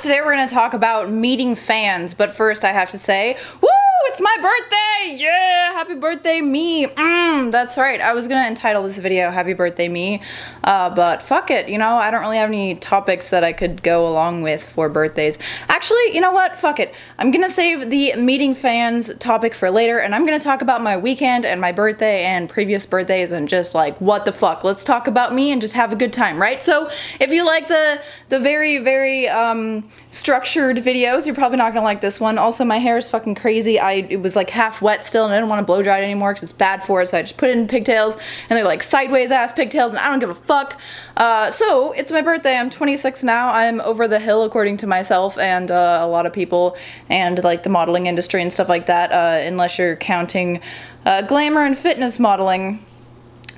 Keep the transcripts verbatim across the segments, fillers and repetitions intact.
guys, today we're going to talk about meeting fans, but first I have to say, woo! It's my birthday! Yeah! Happy birthday, me! Mm, that's right. I was gonna entitle this video Happy Birthday, Me, uh, but fuck it, you know, I don't really have any topics that I could go along with for birthdays. Actually, you know what? Fuck it. I'm gonna save the meeting fans topic for later, and I'm gonna talk about my weekend and my birthday and previous birthdays and just like, what the fuck? Let's talk about me and just have a good time, right? So, if you like the, the very, very, um, structured videos, you're probably not gonna like this one. Also, my hair is fucking crazy. I It was like half wet still, and I didn't want to blow dry it anymore because it's bad for it, so I just put it in pigtails, and they're like sideways ass pigtails, and I don't give a fuck. Uh, so, it's my birthday, I'm twenty-six now, I'm over the hill according to myself and uh, a lot of people, and like the modeling industry and stuff like that, uh, unless you're counting uh, glamour and fitness modeling.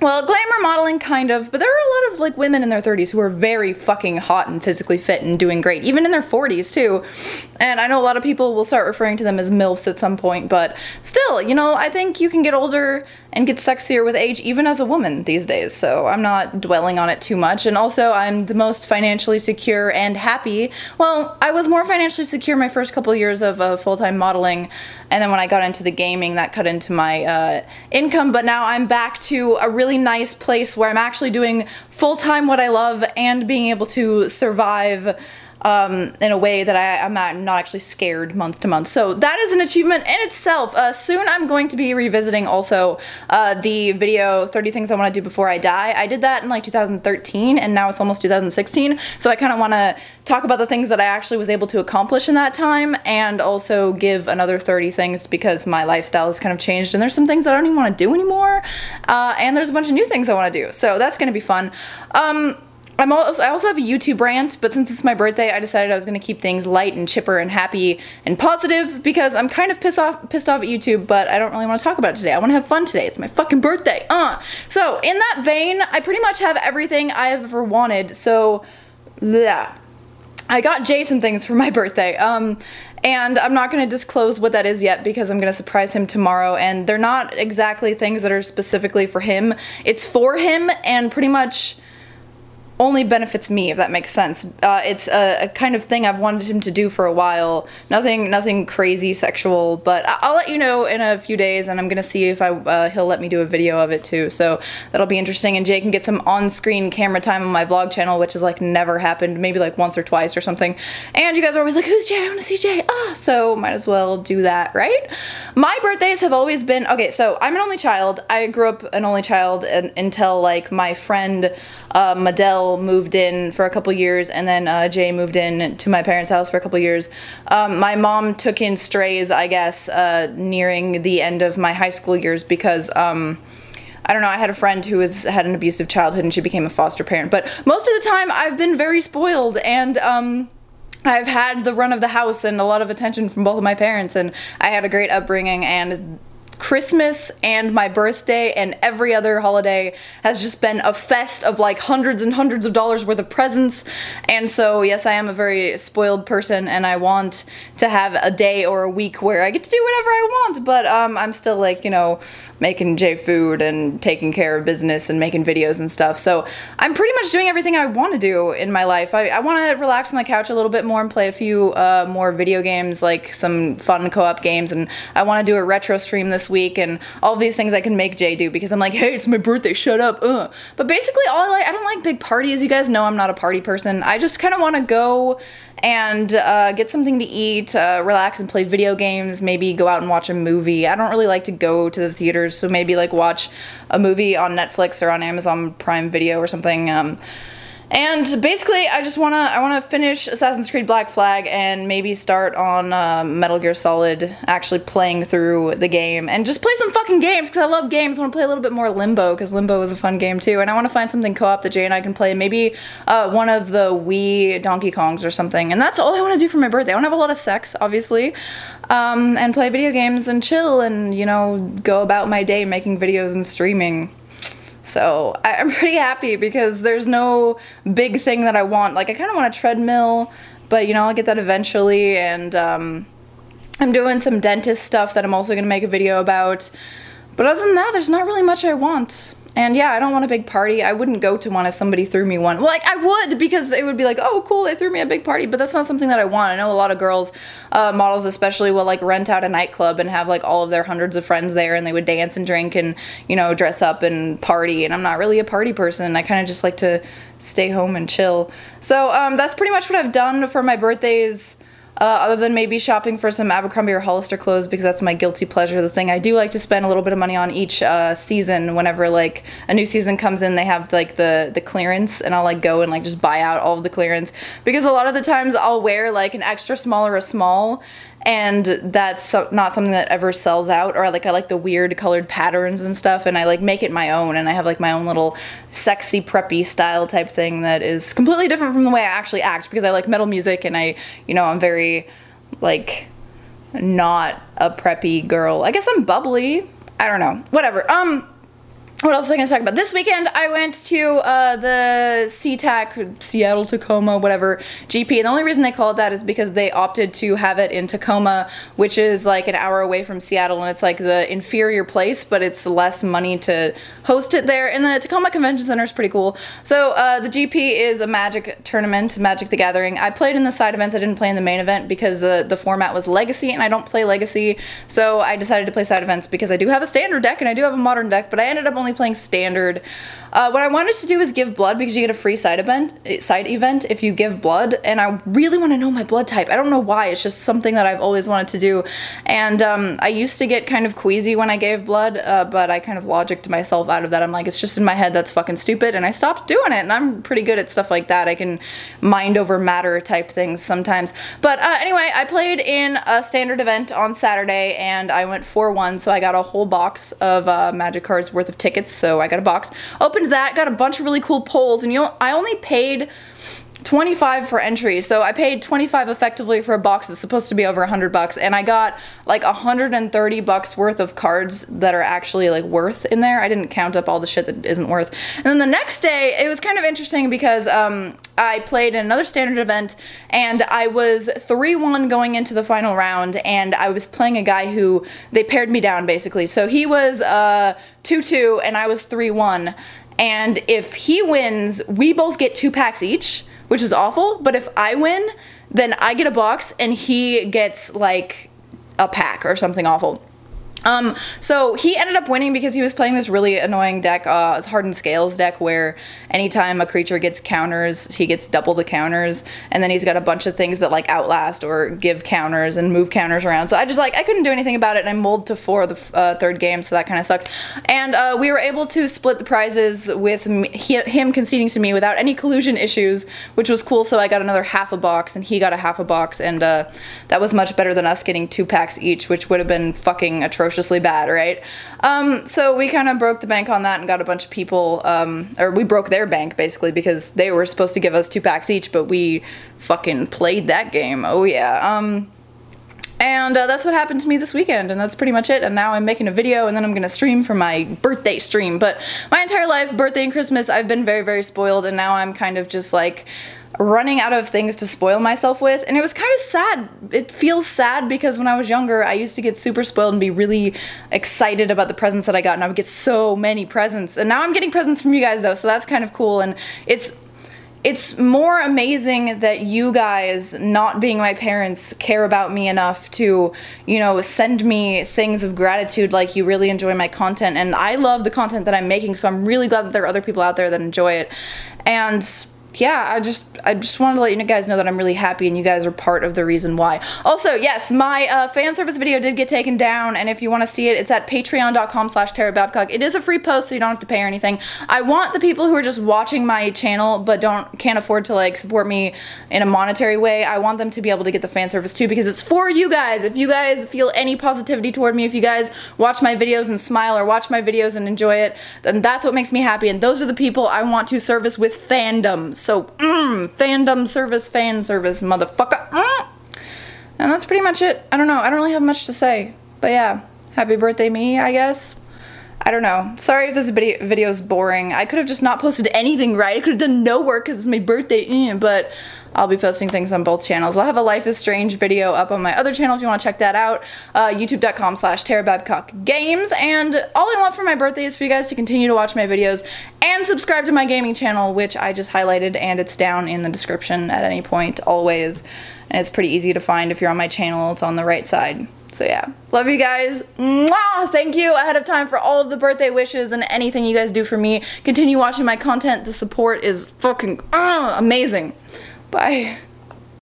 Well, glamour modeling, kind of, but there are a lot of, like, women in their thirties who are very fucking hot and physically fit and doing great, even in their forties, too. And I know a lot of people will start referring to them as MILFs at some point, but still, you know, I think you can get older and get sexier with age, even as a woman these days, so I'm not dwelling on it too much. And also, I'm the most financially secure and happy. Well, I was more financially secure my first couple years of uh, full-time modeling, and then when I got into the gaming, that cut into my uh, income, but now I'm back to a really nice place where I'm actually doing full-time what I love and being able to survive Um, in a way that I, I'm, not, I'm not actually scared month to month. So that is an achievement in itself. Uh, soon I'm going to be revisiting also uh, the video thirty things I want to do before I die. I did that in like two thousand thirteen and now it's almost two thousand sixteen. So I kind of want to talk about the things that I actually was able to accomplish in that time and also give another thirty things because my lifestyle has kind of changed and there's some things that I don't even want to do anymore. Uh, and there's a bunch of new things I want to do. So that's going to be fun. Um, I'm also, I also have a YouTube rant, but since it's my birthday, I decided I was going to keep things light and chipper and happy and positive because I'm kind of pissed off, pissed off at YouTube, but I don't really want to talk about it today. I want to have fun today. It's my fucking birthday. Uh. So, in that vein, I pretty much have everything I have ever wanted, so, yeah. I got Jay some things for my birthday, um, and I'm not going to disclose what that is yet because I'm going to surprise him tomorrow, and they're not exactly things that are specifically for him. It's for him, and pretty much only benefits me, if that makes sense. Uh, it's a, a kind of thing I've wanted him to do for a while. Nothing nothing crazy sexual, but I I'll let you know in a few days, and I'm gonna see if I, uh, he'll let me do a video of it too, so that'll be interesting, and Jay can get some on-screen camera time on my vlog channel, which has like never happened, maybe like once or twice or something. And you guys are always like, who's Jay? I wanna see Jay! Ah! So might as well do that, right? My birthdays have always been, okay, so I'm an only child. I grew up an only child and, until like my friend uh, Madel moved in for a couple years, and then uh, Jay moved in to my parents' house for a couple years. Um, my mom took in strays, I guess, uh, nearing the end of my high school years because, um, I don't know, I had a friend who was, had an abusive childhood and she became a foster parent. But most of the time, I've been very spoiled, and um, I've had the run of the house and a lot of attention from both of my parents, and I had a great upbringing, and Christmas and my birthday and every other holiday has just been a fest of like hundreds and hundreds of dollars worth of presents, and so yes, I am a very spoiled person and I want to have a day or a week where I get to do whatever I want, but um, I'm still like, you know, making Jay food and taking care of business and making videos and stuff, so I'm pretty much doing everything I want to do in my life. I, I want to relax on the couch a little bit more and play a few uh, more video games, like some fun co-op games, and I want to do a retro stream this week week and all these things I can make Jay do because I'm like, hey, it's my birthday, shut up, uh. But basically all I like, I don't like big parties, you guys know I'm not a party person. I just kind of want to go and uh, get something to eat, uh, relax and play video games, maybe go out and watch a movie. I don't really like to go to the theaters, so maybe like watch a movie on Netflix or on Amazon Prime Video or something. Um, And basically, I just wanna I wanna finish Assassin's Creed Black Flag and maybe start on uh, Metal Gear Solid, actually playing through the game and just play some fucking games because I love games. I wanna play a little bit more Limbo because Limbo is a fun game too, and I wanna find something co-op that Jay and I can play. Maybe uh, one of the Wii Donkey Kongs or something. And that's all I wanna do for my birthday. I wanna have a lot of sex, obviously, um, and play video games and chill and, you know, go about my day making videos and streaming. So I'm pretty happy because there's no big thing that I want. Like, I kind of want a treadmill, but, you know, I'll get that eventually. And um, I'm doing some dentist stuff that I'm also going to make a video about. But other than that, there's not really much I want. And yeah, I don't want a big party. I wouldn't go to one if somebody threw me one. Well, like, I would, because it would be like, oh, cool, they threw me a big party, but that's not something that I want. I know a lot of girls, uh, models especially, will, like, rent out a nightclub and have, like, all of their hundreds of friends there, and they would dance and drink and, you know, dress up and party, and I'm not really a party person. I kind of just like to stay home and chill. So, um, that's pretty much what I've done for my birthdays. Uh, other than maybe shopping for some Abercrombie or Hollister clothes, because that's my guilty pleasure, the thing I do like to spend a little bit of money on each uh, season. Whenever, like, a new season comes in, they have, like, the, the clearance, and I'll, like, go and, like, just buy out all of the clearance, because a lot of the times I'll wear, like, an extra small or a small, and that's so not something that ever sells out, or, like, I like the weird colored patterns and stuff, and I, like, make it my own, and I have, like, my own little sexy, preppy style type thing that is completely different from the way I actually act, because I like metal music, and I, you know, I'm very, like, not a preppy girl. I guess I'm bubbly. I don't know. Whatever. Um... What else am I going to talk about? This weekend, I went to uh, the SeaTac, Seattle, Tacoma, whatever, G P. And the only reason they call it that is because they opted to have it in Tacoma, which is like an hour away from Seattle, and it's like the inferior place, but it's less money to host it there. And the Tacoma Convention Center is pretty cool. So uh, the G P is a Magic tournament, Magic the Gathering. I played in the side events. I didn't play in the main event because uh, the format was Legacy, and I don't play Legacy. So I decided to play side events because I do have a standard deck, and I do have a modern deck, but I ended up only playing standard. Uh, what I wanted to do is give blood, because you get a free side event side event if you give blood, and I really want to know my blood type. I don't know why, it's just something that I've always wanted to do, and um, I used to get kind of queasy when I gave blood, uh, but I kind of logicked myself out of that. I'm like, it's just in my head, that's fucking stupid, and I stopped doing it, and I'm pretty good at stuff like that. I can mind over matter type things sometimes, but uh, anyway, I played in a standard event on Saturday, and I went four one, so I got a whole box of uh, Magic cards worth of tickets. So I got a box, opened that, got a bunch of really cool pulls, and you know, I only paid twenty-five for entry, so I paid twenty-five effectively for a box that's supposed to be over a hundred bucks, and I got like a hundred thirty bucks worth of cards that are actually like worth in there. I didn't count up all the shit that isn't worth. And then the next day, it was kind of interesting because um, I played in another standard event, and I was three one going into the final round, and I was playing a guy who, they paired me down basically, so he was uh, two two and I was three one, and if he wins, we both get two packs each, which is awful, but if I win, then I get a box and he gets like a pack or something awful. Um, so he ended up winning because he was playing this really annoying deck, uh, Hardened Scales deck, where anytime a creature gets counters, he gets double the counters, and then he's got a bunch of things that like outlast or give counters and move counters around. So I just like, I couldn't do anything about it, and I mulled to four the uh, third game, so that kind of sucked. And uh, we were able to split the prizes with me, he, him conceding to me without any collusion issues, which was cool, so I got another half a box, and he got a half a box, and uh, that was much better than us getting two packs each, which would have been fucking atrocious. Bad, right? Um, so we kind of broke the bank on that and got a bunch of people, um, or we broke their bank basically, because they were supposed to give us two packs each, but we fucking played that game. Oh yeah. Um, and uh, that's what happened to me this weekend, and that's pretty much it. And now I'm making a video, and then I'm gonna stream for my birthday stream. But my entire life, birthday and Christmas, I've been very, very spoiled, and now I'm kind of just like running out of things to spoil myself with, and it was kind of sad. It feels sad because when I was younger, I used to get super spoiled and be really excited about the presents that I got, and I would get so many presents, and now I'm getting presents from you guys though, so that's kind of cool, and it's It's more amazing that you guys, not being my parents, care about me enough to, you know, send me things of gratitude, like you really enjoy my content, and I love the content that I'm making, so I'm really glad that there are other people out there that enjoy it. And yeah, I just I just wanted to let you guys know that I'm really happy, and you guys are part of the reason why. Also, yes, my uh, fan service video did get taken down, and if you want to see it, it's at patreon dot com slash Tara Babcock. It is a free post, so you don't have to pay or anything. I want the people who are just watching my channel but don't can't afford to like support me in a monetary way, I want them to be able to get the fan service too, because it's for you guys. If you guys feel any positivity toward me, if you guys watch my videos and smile, or watch my videos and enjoy it, then that's what makes me happy, and those are the people I want to service with fandoms. So, mm, fandom service, fan service, motherfucker. Mm. And that's pretty much it. I don't know. I don't really have much to say. But yeah, happy birthday me, I guess. I don't know. Sorry if this video video's boring. I could have just not posted anything, right? I could have done no work because it's my birthday, mm, but I'll be posting things on both channels. I'll have a Life is Strange video up on my other channel if you want to check that out, uh, youtube.com slash Tara Babcock Games. And all I want for my birthday is for you guys to continue to watch my videos and subscribe to my gaming channel, which I just highlighted, and it's down in the description at any point, always. And it's pretty easy to find if you're on my channel. It's on the right side. So yeah, love you guys. Mwah! Thank you ahead of time for all of the birthday wishes and anything you guys do for me. Continue watching my content. The support is fucking uh, amazing. Bye.